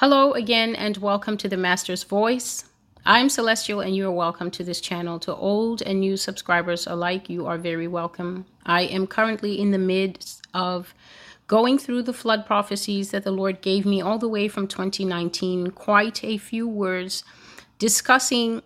Hello again and welcome to The Master's Voice. I'm Celestial and you are welcome to this channel. To old and new subscribers alike, you are very welcome. I am currently in the midst of going through the flood prophecies that the Lord gave me all the way from 2019. Quite a few words discussing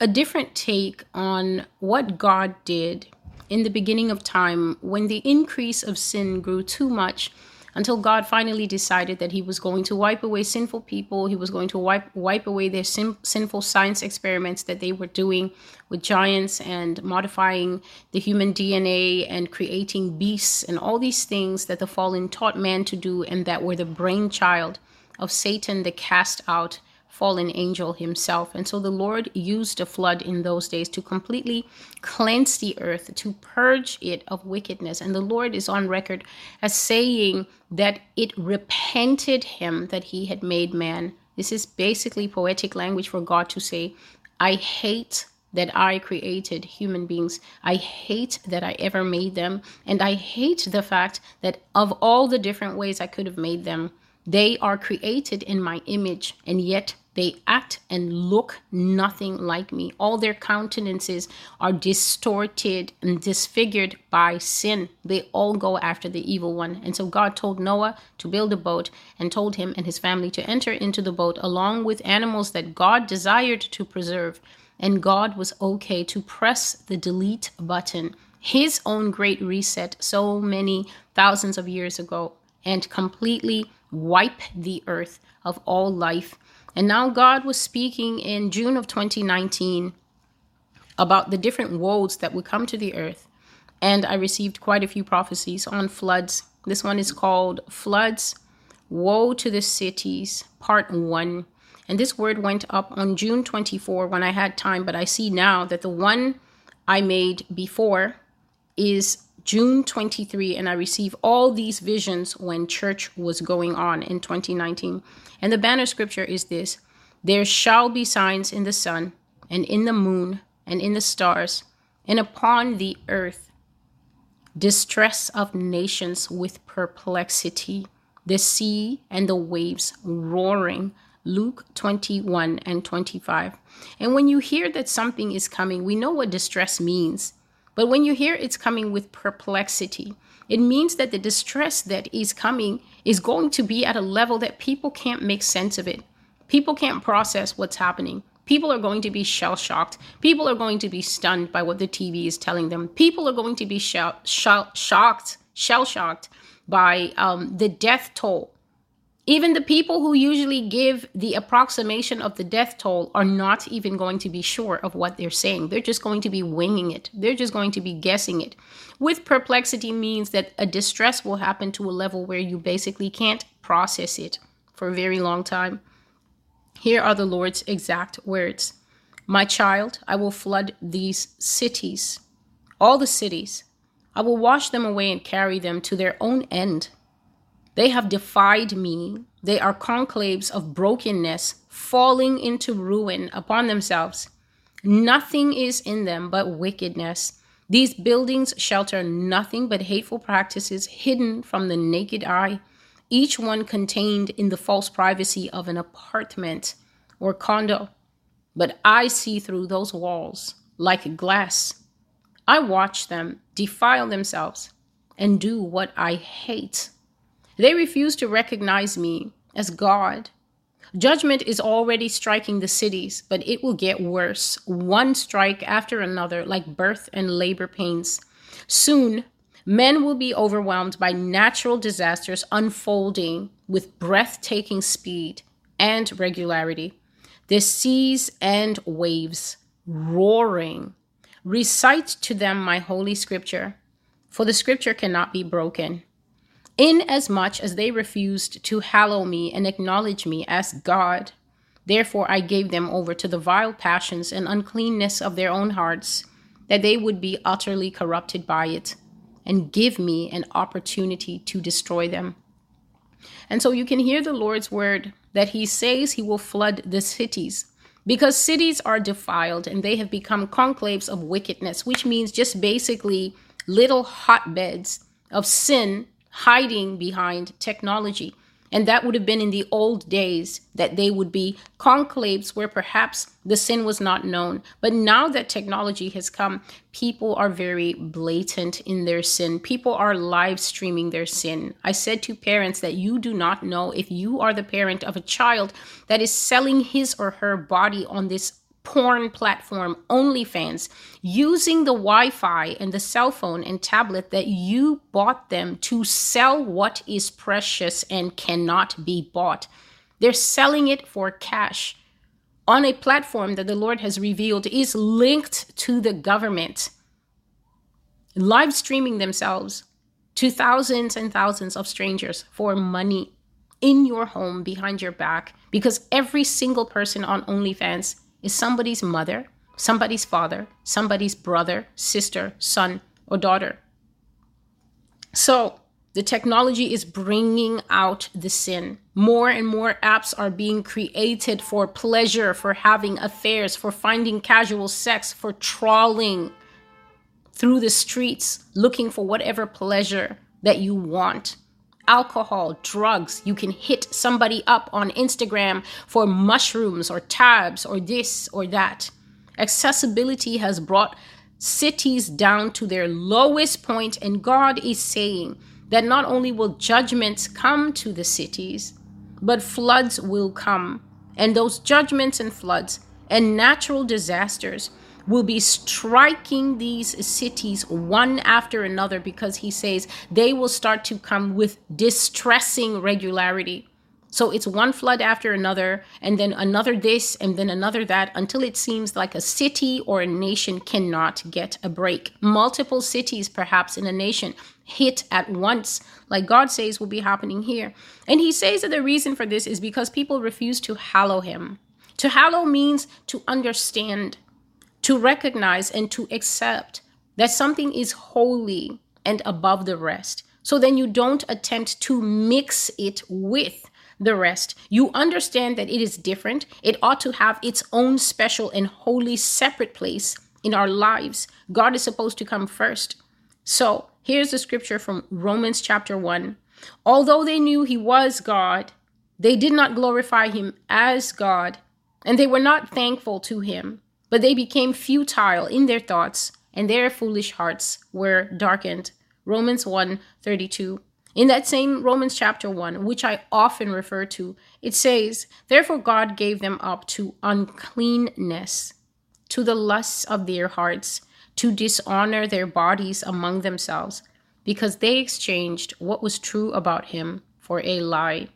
a different take on what God did in the beginning of time when the increase of sin grew too much, until God finally decided that he was going to wipe away sinful people. He was going to wipe away their sinful science experiments that they were doing with giants and modifying the human DNA and creating beasts and all these things that the fallen taught man to do and that were the brainchild of Satan, the cast out fallen angel himself. And so the Lord used a flood in those days to completely cleanse the earth, to purge it of wickedness. And the Lord is on record as saying that it repented him that he had made man. This is basically poetic language for God to say, I hate that I created human beings. I hate that I ever made them. And I hate the fact that of all the different ways I could have made them, they are created in my image, and yet they act and look nothing like me. All their countenances are distorted and disfigured by sin. They all go after the evil one. And so God told Noah to build a boat and told him and his family to enter into the boat along with animals that God desired to preserve. And God was okay to press the delete button, his own great reset so many thousands of years ago, and completely wipe the earth of all life. And now God was speaking in June of 2019 about the different woes that would come to the earth. And I received quite a few prophecies on floods. This one is called Floods, Woe to the Cities, Part 1. And this word went up on June 24 when I had time, but I see now that the one I made before is June 23, and I received all these visions when church was going on in 2019. And the banner scripture is this: there shall be signs in the sun and in the moon and in the stars, and upon the earth distress of nations with perplexity, the sea and the waves roaring. Luke 21 and 25. And when you hear that something is coming, we know what distress means. But when you hear it's coming with perplexity, it means that the distress that is coming is going to be at a level that people can't make sense of it. People can't process what's happening. People are going to be shell-shocked. People are going to be stunned by what the TV is telling them. People are going to be shell-shocked by the death toll. Even the people who usually give the approximation of the death toll are not even going to be sure of what they're saying. They're just going to be winging it. They're just going to be guessing it. With perplexity means that a distress will happen to a level where you basically can't process it for a very long time. Here are the Lord's exact words. My child, I will flood these cities, all the cities. I will wash them away and carry them to their own end. They have defied me. They are conclaves of brokenness, falling into ruin upon themselves. Nothing is in them but wickedness. These buildings shelter nothing but hateful practices hidden from the naked eye, each one contained in the false privacy of an apartment or condo. But I see through those walls like glass. I watch them defile themselves and do what I hate. They refuse to recognize me as God. Judgment is already striking the cities, but it will get worse. One strike after another, like birth and labor pains. Soon, men will be overwhelmed by natural disasters unfolding with breathtaking speed and regularity. The seas and waves roaring. Recite to them my holy scripture, for the scripture cannot be broken. Inasmuch as they refused to hallow me and acknowledge me as God, therefore I gave them over to the vile passions and uncleanness of their own hearts, that they would be utterly corrupted by it, and give me an opportunity to destroy them. And so you can hear the Lord's word that he says he will flood the cities, because cities are defiled and they have become conclaves of wickedness, which means just basically little hotbeds of sin hiding behind technology. And that would have been in the old days, that they would be conclaves where perhaps the sin was not known. But now that technology has come, people are very blatant in their sin. People are live streaming their sin. I said to parents that you do not know if you are the parent of a child that is selling his or her body on this porn platform, OnlyFans, using the Wi-Fi and the cell phone and tablet that you bought them to sell what is precious and cannot be bought. They're selling it for cash on a platform that the Lord has revealed is linked to the government, live streaming themselves to thousands and thousands of strangers for money in your home, behind your back, because every single person on OnlyFans is somebody's mother, somebody's father, somebody's brother, sister, son, or daughter. So the technology is bringing out the sin. More and more apps are being created for pleasure, for having affairs, for finding casual sex, for trawling through the streets, looking for whatever pleasure that you want. Alcohol, drugs. You can hit somebody up on Instagram for mushrooms or tabs or this or that. Accessibility has brought cities down to their lowest point, and God is saying that not only will judgments come to the cities, but floods will come. And those judgments and floods and natural disasters will be striking these cities one after another, because he says they will start to come with distressing regularity. So it's one flood after another, and then another this, and then another that, until it seems like a city or a nation cannot get a break. Multiple cities, perhaps in a nation, hit at once, like God says will be happening here. And he says that the reason for this is because people refuse to hallow him. To hallow means to understand, to recognize, and to accept that something is holy and above the rest. So then you don't attempt to mix it with the rest. You understand that it is different. It ought to have its own special and holy separate place in our lives. God is supposed to come first. So here's the scripture from Romans chapter 1. Although they knew he was God, they did not glorify him as God, and they were not thankful to him. But they became futile in their thoughts, and their foolish hearts were darkened. Romans 1:32. In that same Romans chapter 1, which I often refer to, it says, therefore God gave them up to uncleanness, to the lusts of their hearts, to dishonor their bodies among themselves, because they exchanged what was true about him for a lie.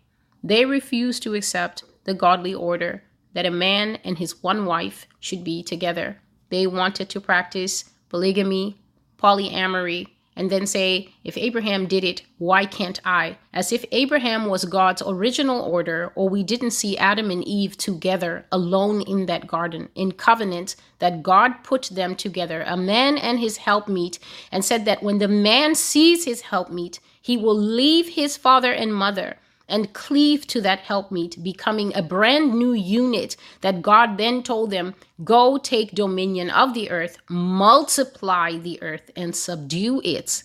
They refused to accept the godly order that a man and his one wife should be together. They wanted to practice polygamy, polyamory, and then say, if Abraham did it, why can't I? As if Abraham was God's original order, or we didn't see Adam and Eve together, alone in that garden, in covenant, that God put them together, a man and his helpmeet, and said that when the man sees his helpmeet, he will leave his father and mother and cleave to that helpmeet, becoming a brand new unit that God then told them, go take dominion of the earth, multiply the earth, and subdue it.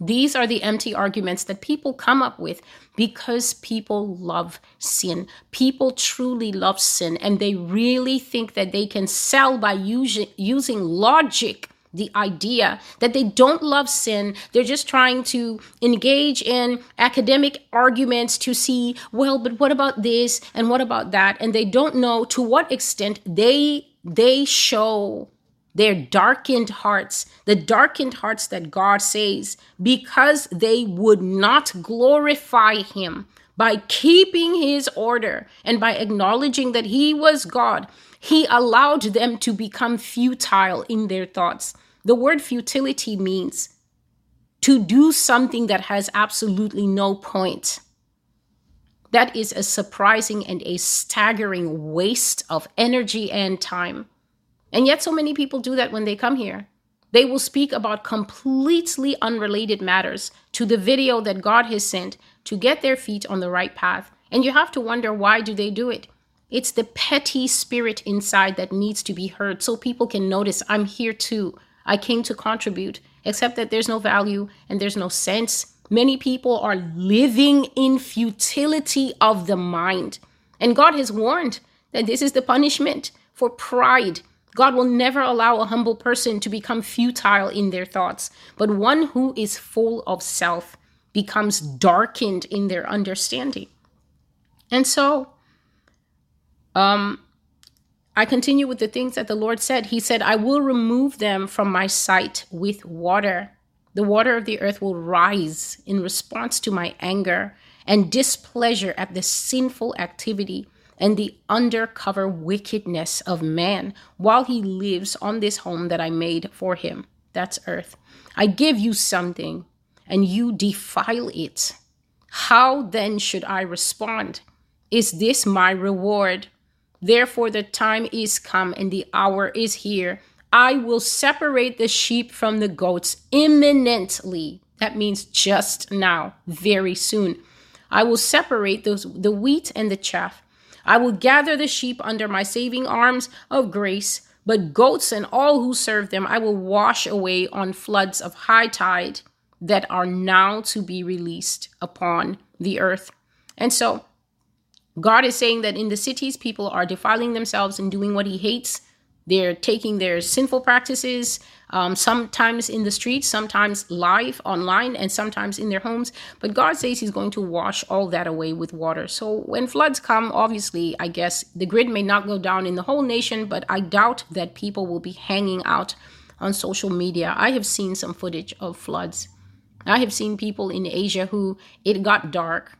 These are the empty arguments that people come up with because people love sin. People truly love sin, and they really think that they can sell by using logic the idea that they don't love sin. They're just trying to engage in academic arguments to see, well, but what about this and what about that? And they don't know to what extent they show their darkened hearts, the darkened hearts that God says, because they would not glorify him by keeping his order and by acknowledging that he was God. He allowed them to become futile in their thoughts. The word futility means to do something that has absolutely no point. That is a surprising and a staggering waste of energy and time. And yet so many people do that when they come here. They will speak about completely unrelated matters to the video that God has sent to get their feet on the right path. And you have to wonder, why do they do it? It's the petty spirit inside that needs to be heard so people can notice, I'm here too. I came to contribute, except that there's no value and there's no sense Many people are living in futility of the mind. And God has warned that this is the punishment for pride. God will never allow a humble person to become futile in their thoughts, but one who is full of self becomes darkened in their understanding. And so, I continue with the things that the Lord said. He said, I will remove them from my sight with water. The water of the earth will rise in response to my anger and displeasure at the sinful activity and the undercover wickedness of man while he lives on this home that I made for him. That's earth. I give you something and you defile it. How then should I respond? Is this my reward? Therefore, the time is come and the hour is here. I will separate the sheep from the goats imminently. That means just now, very soon. I will separate the wheat and the chaff. I will gather the sheep under my saving arms of grace, but goats and all who serve them I will wash away on floods of high tide that are now to be released upon the earth. And so, God is saying that in the cities, people are defiling themselves and doing what he hates. They're taking their sinful practices, sometimes in the streets, sometimes live online, and sometimes in their homes. But God says he's going to wash all that away with water. So when floods come, obviously, I guess the grid may not go down in the whole nation, but I doubt that people will be hanging out on social media. I have seen some footage of floods. I have seen people in Asia who it got dark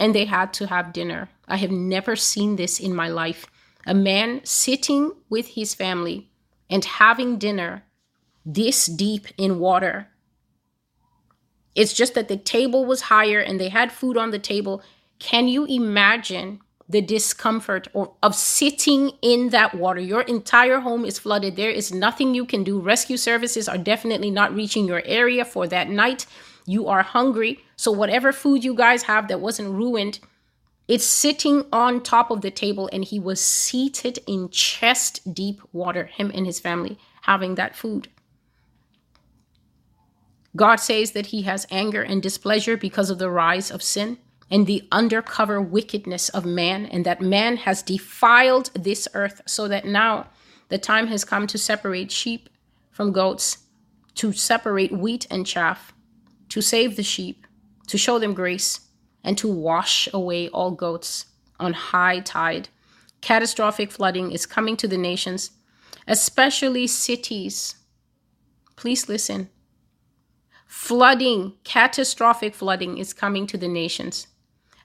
and they had to have dinner. I have never seen this in my life. A man sitting with his family and having dinner this deep in water. It's just that the table was higher and they had food on the table. Can you imagine the discomfort of sitting in that water? Your entire home is flooded. There is nothing you can do. Rescue services are definitely not reaching your area for that night. You are hungry. So whatever food you guys have that wasn't ruined, it's sitting on top of the table, and he was seated in chest deep water, him and his family, having that food. God says that he has anger and displeasure because of the rise of sin and the undercover wickedness of man, and that man has defiled this earth, so that now the time has come to separate sheep from goats, to separate wheat and chaff, to save the sheep, to show them grace, and to wash away all goats on high tide. Catastrophic flooding is coming to the nations, especially cities. Please listen. Flooding, catastrophic flooding is coming to the nations,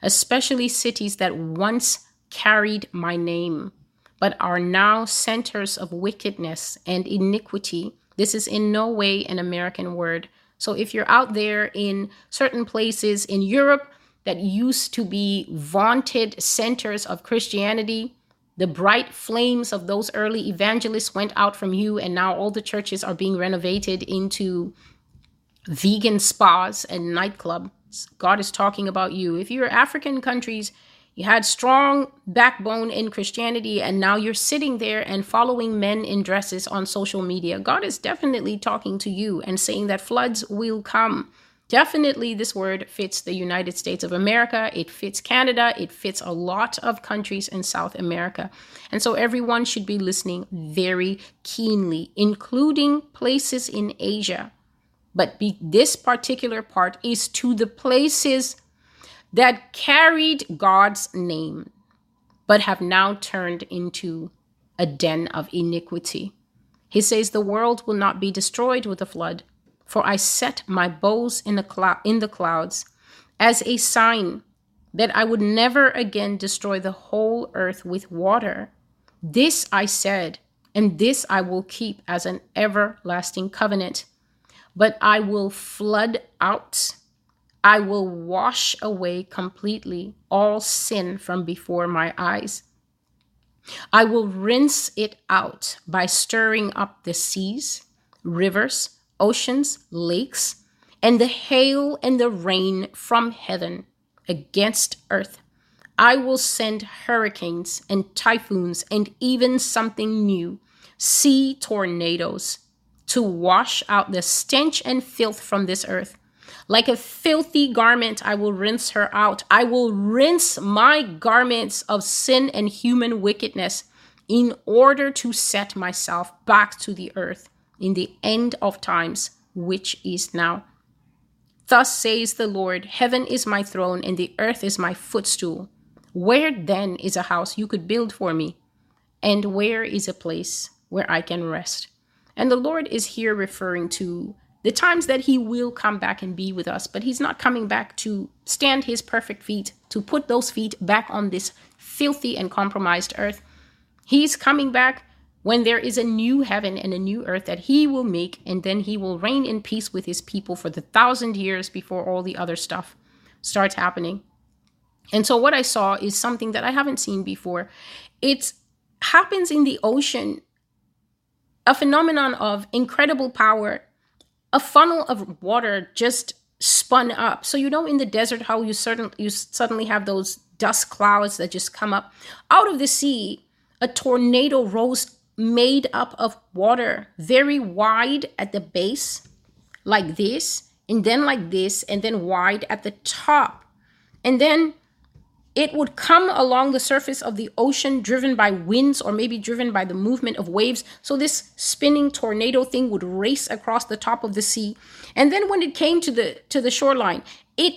especially cities that once carried my name, but are now centers of wickedness and iniquity. This is in no way an American word. So if you're out there in certain places in Europe that used to be vaunted centers of Christianity, the bright flames of those early evangelists went out from you, and now all the churches are being renovated into vegan spas and nightclubs. God is talking about you. If you're African countries, you had strong backbone in Christianity, and now you're sitting there and following men in dresses on social media. God is definitely talking to you and saying that floods will come. Definitely, this word fits the United States of America. It fits Canada. It fits a lot of countries in South America. And so everyone should be listening very keenly, including places in Asia. But this particular part is to the places that carried God's name, but have now turned into a den of iniquity. He says, the world will not be destroyed with a flood, for I set my bows in the clouds as a sign that I would never again destroy the whole earth with water. This I said, and this I will keep as an everlasting covenant. But I will flood out. I will wash away completely all sin from before my eyes. I will rinse it out by stirring up the seas, rivers, oceans, lakes, and the hail and the rain from heaven against earth. I will send hurricanes and typhoons and even something new, sea tornadoes, to wash out the stench and filth from this earth, Like a filthy garment, I will rinse her out. I will rinse my garments of sin and human wickedness in order to set myself back to the earth in the end of times, which is now. Thus says the Lord, heaven is my throne and the earth is my footstool. Where then is a house you could build for me? And where is a place where I can rest? And the Lord is here referring to the times that he will come back and be with us, but he's not coming back to stand his perfect feet, to put those feet back on this filthy and compromised earth. He's coming back when there is a new heaven and a new earth that he will make, and then he will reign in peace with his people for the 1,000 years before all the other stuff starts happening. And so what I saw is something that I haven't seen before. It happens in the ocean, a phenomenon of incredible power, a funnel of water just spun up. So you know in the desert how you suddenly have those dust clouds that just come up. Out of the sea, a tornado rose made up of water, very wide at the base, like this, and then like this, and then wide at the top. And then it would come along the surface of the ocean driven by winds or maybe driven by the movement of waves. So this spinning tornado thing would race across the top of the sea. And then when it came to the shoreline, it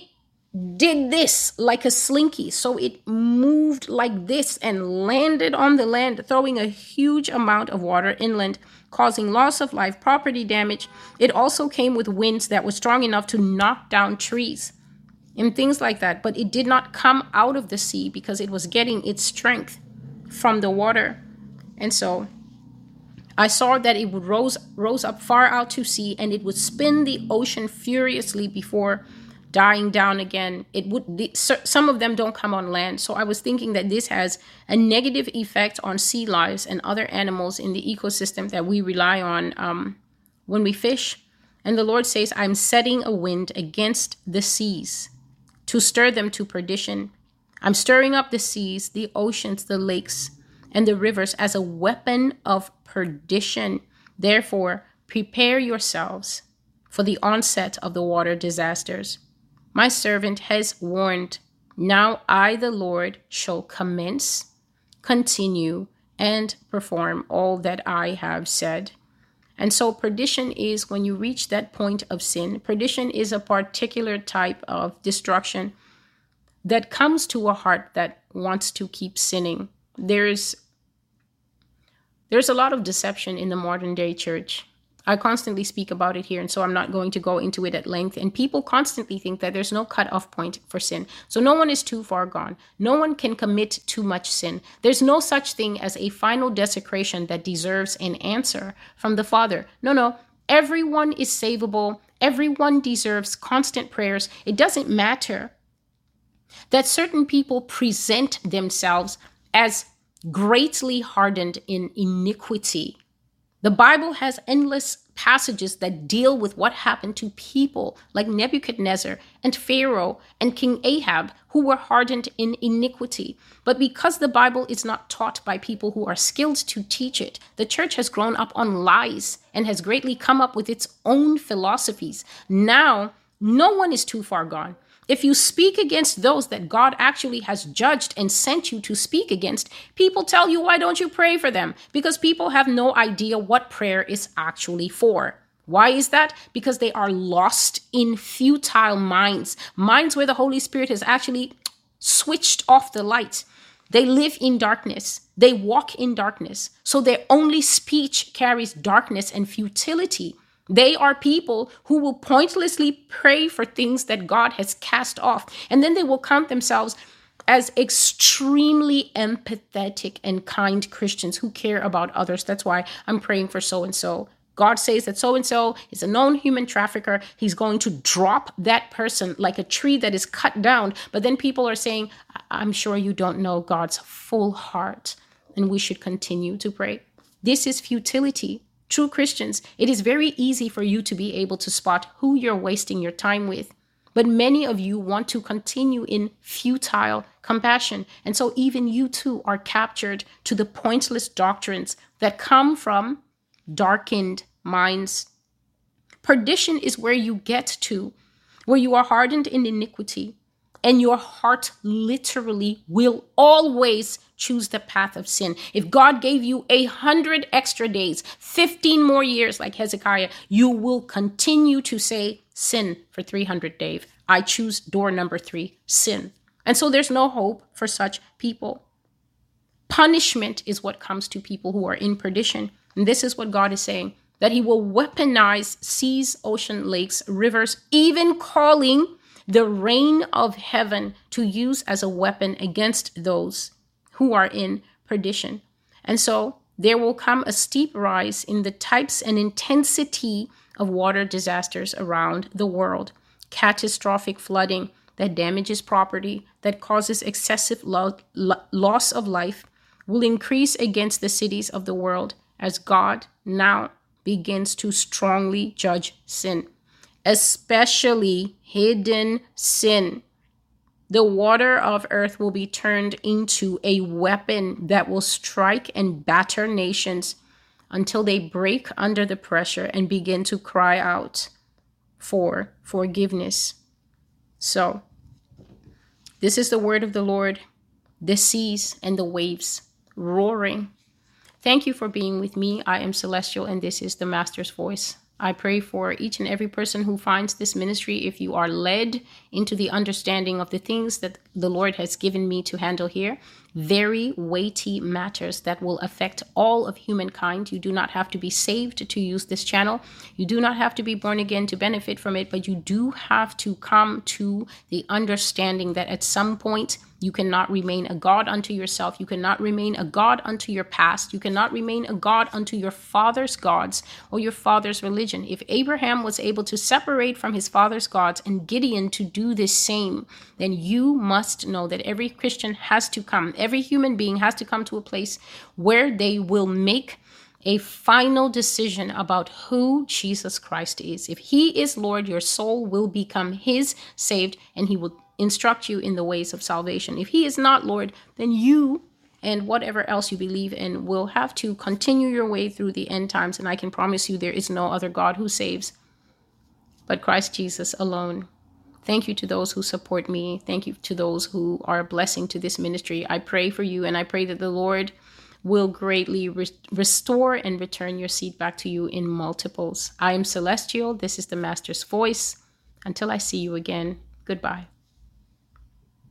did this like a slinky. So it moved like this and landed on the land, throwing a huge amount of water inland, causing loss of life, property damage. It also came with winds that were strong enough to knock down trees and things like that. But it did not come out of the sea because it was getting its strength from the water. And so I saw that it would rose up far out to sea, and it would spin the ocean furiously before dying down again. Some of them don't come on land. So I was thinking that this has a negative effect on sea lives and other animals in the ecosystem that we rely on when we fish. And the Lord says, I'm setting a wind against the seas to stir them to perdition. I'm stirring up the seas, the oceans, the lakes, and the rivers as a weapon of perdition. Therefore, prepare yourselves for the onset of the water disasters. My servant has warned. Now I, the Lord, shall commence, continue, and perform all that I have said. And so perdition is when you reach that point of sin. Perdition is a particular type of destruction that comes to a heart that wants to keep sinning. There's a lot of deception in the modern day church. I constantly speak about it here, and so I'm not going to go into it at length. And people constantly think that there's no cutoff point for sin. So no one is too far gone. No one can commit too much sin. There's no such thing as a final desecration that deserves an answer from the Father. No. Everyone is savable. Everyone deserves constant prayers. It doesn't matter that certain people present themselves as greatly hardened in iniquity. The Bible has endless passages that deal with what happened to people like Nebuchadnezzar and Pharaoh and King Ahab, who were hardened in iniquity. But because the Bible is not taught by people who are skilled to teach it, the church has grown up on lies and has greatly come up with its own philosophies. Now, no one is too far gone. If you speak against those that God actually has judged and sent you to speak against, people tell you, why don't you pray for them? Because people have no idea what prayer is actually for. Why is that? Because they are lost in futile minds where the Holy Spirit has actually switched off the light. They live in darkness. They walk in darkness. So their only speech carries darkness and futility. They are people who will pointlessly pray for things that God has cast off. And then they will count themselves as extremely empathetic and kind Christians who care about others. That's why I'm praying for so-and-so. God says that so-and-so is a known human trafficker. He's going to drop that person like a tree that is cut down. But then people are saying, I'm sure you don't know God's full heart. And we should continue to pray. This is futility. True Christians, it is very easy for you to be able to spot who you're wasting your time with. But many of you want to continue in futile compassion. And so even you too are captured to the pointless doctrines that come from darkened minds. Perdition is where you get to. where you are hardened in iniquity, and your heart literally will always choose the path of sin. If God gave you 100 extra days, 15 more years like Hezekiah, you will continue to say sin for 300 days. I choose door number 3, sin. And so there's no hope for such people. Punishment is what comes to people who are in perdition. And this is what God is saying, that he will weaponize seas, ocean, lakes, rivers, even calling the rain of heaven to use as a weapon against those who are in perdition. And so there will come a steep rise in the types and intensity of water disasters around the world. Catastrophic flooding that damages property, that causes excessive loss of life, will increase against the cities of the world as God now begins to strongly judge sin, especially hidden sin. The water of earth will be turned into a weapon that will strike and batter nations until they break under the pressure and begin to cry out for forgiveness. So, this is the word of the Lord, the seas and the waves roaring. Thank you for being with me. I am Celestial, and this is the Master's Voice. I pray for each and every person who finds this ministry. If you are led into the understanding of the things that the Lord has given me to handle here, very weighty matters that will affect all of humankind. You do not have to be saved to use this channel. You do not have to be born again to benefit from it, but you do have to come to the understanding that at some point you cannot remain a god unto yourself. You cannot remain a god unto your past. You cannot remain a god unto your father's gods or your father's religion. If Abraham was able to separate from his father's gods and Gideon to do the same, then you must know that every Christian has to come, every human being has to come to a place where they will make a final decision about who Jesus Christ is. If he is Lord, your soul will become his, saved, and he will instruct you in the ways of salvation. If he is not Lord, then you and whatever else you believe in will have to continue your way through the end times. And I can promise you there is no other God who saves but Christ Jesus alone. Thank you to those who support me. Thank you to those who are a blessing to this ministry. I pray for you, and I pray that the Lord will greatly restore and return your seed back to you in multiples. I am Celestial. This is the Master's Voice. Until I see you again, goodbye.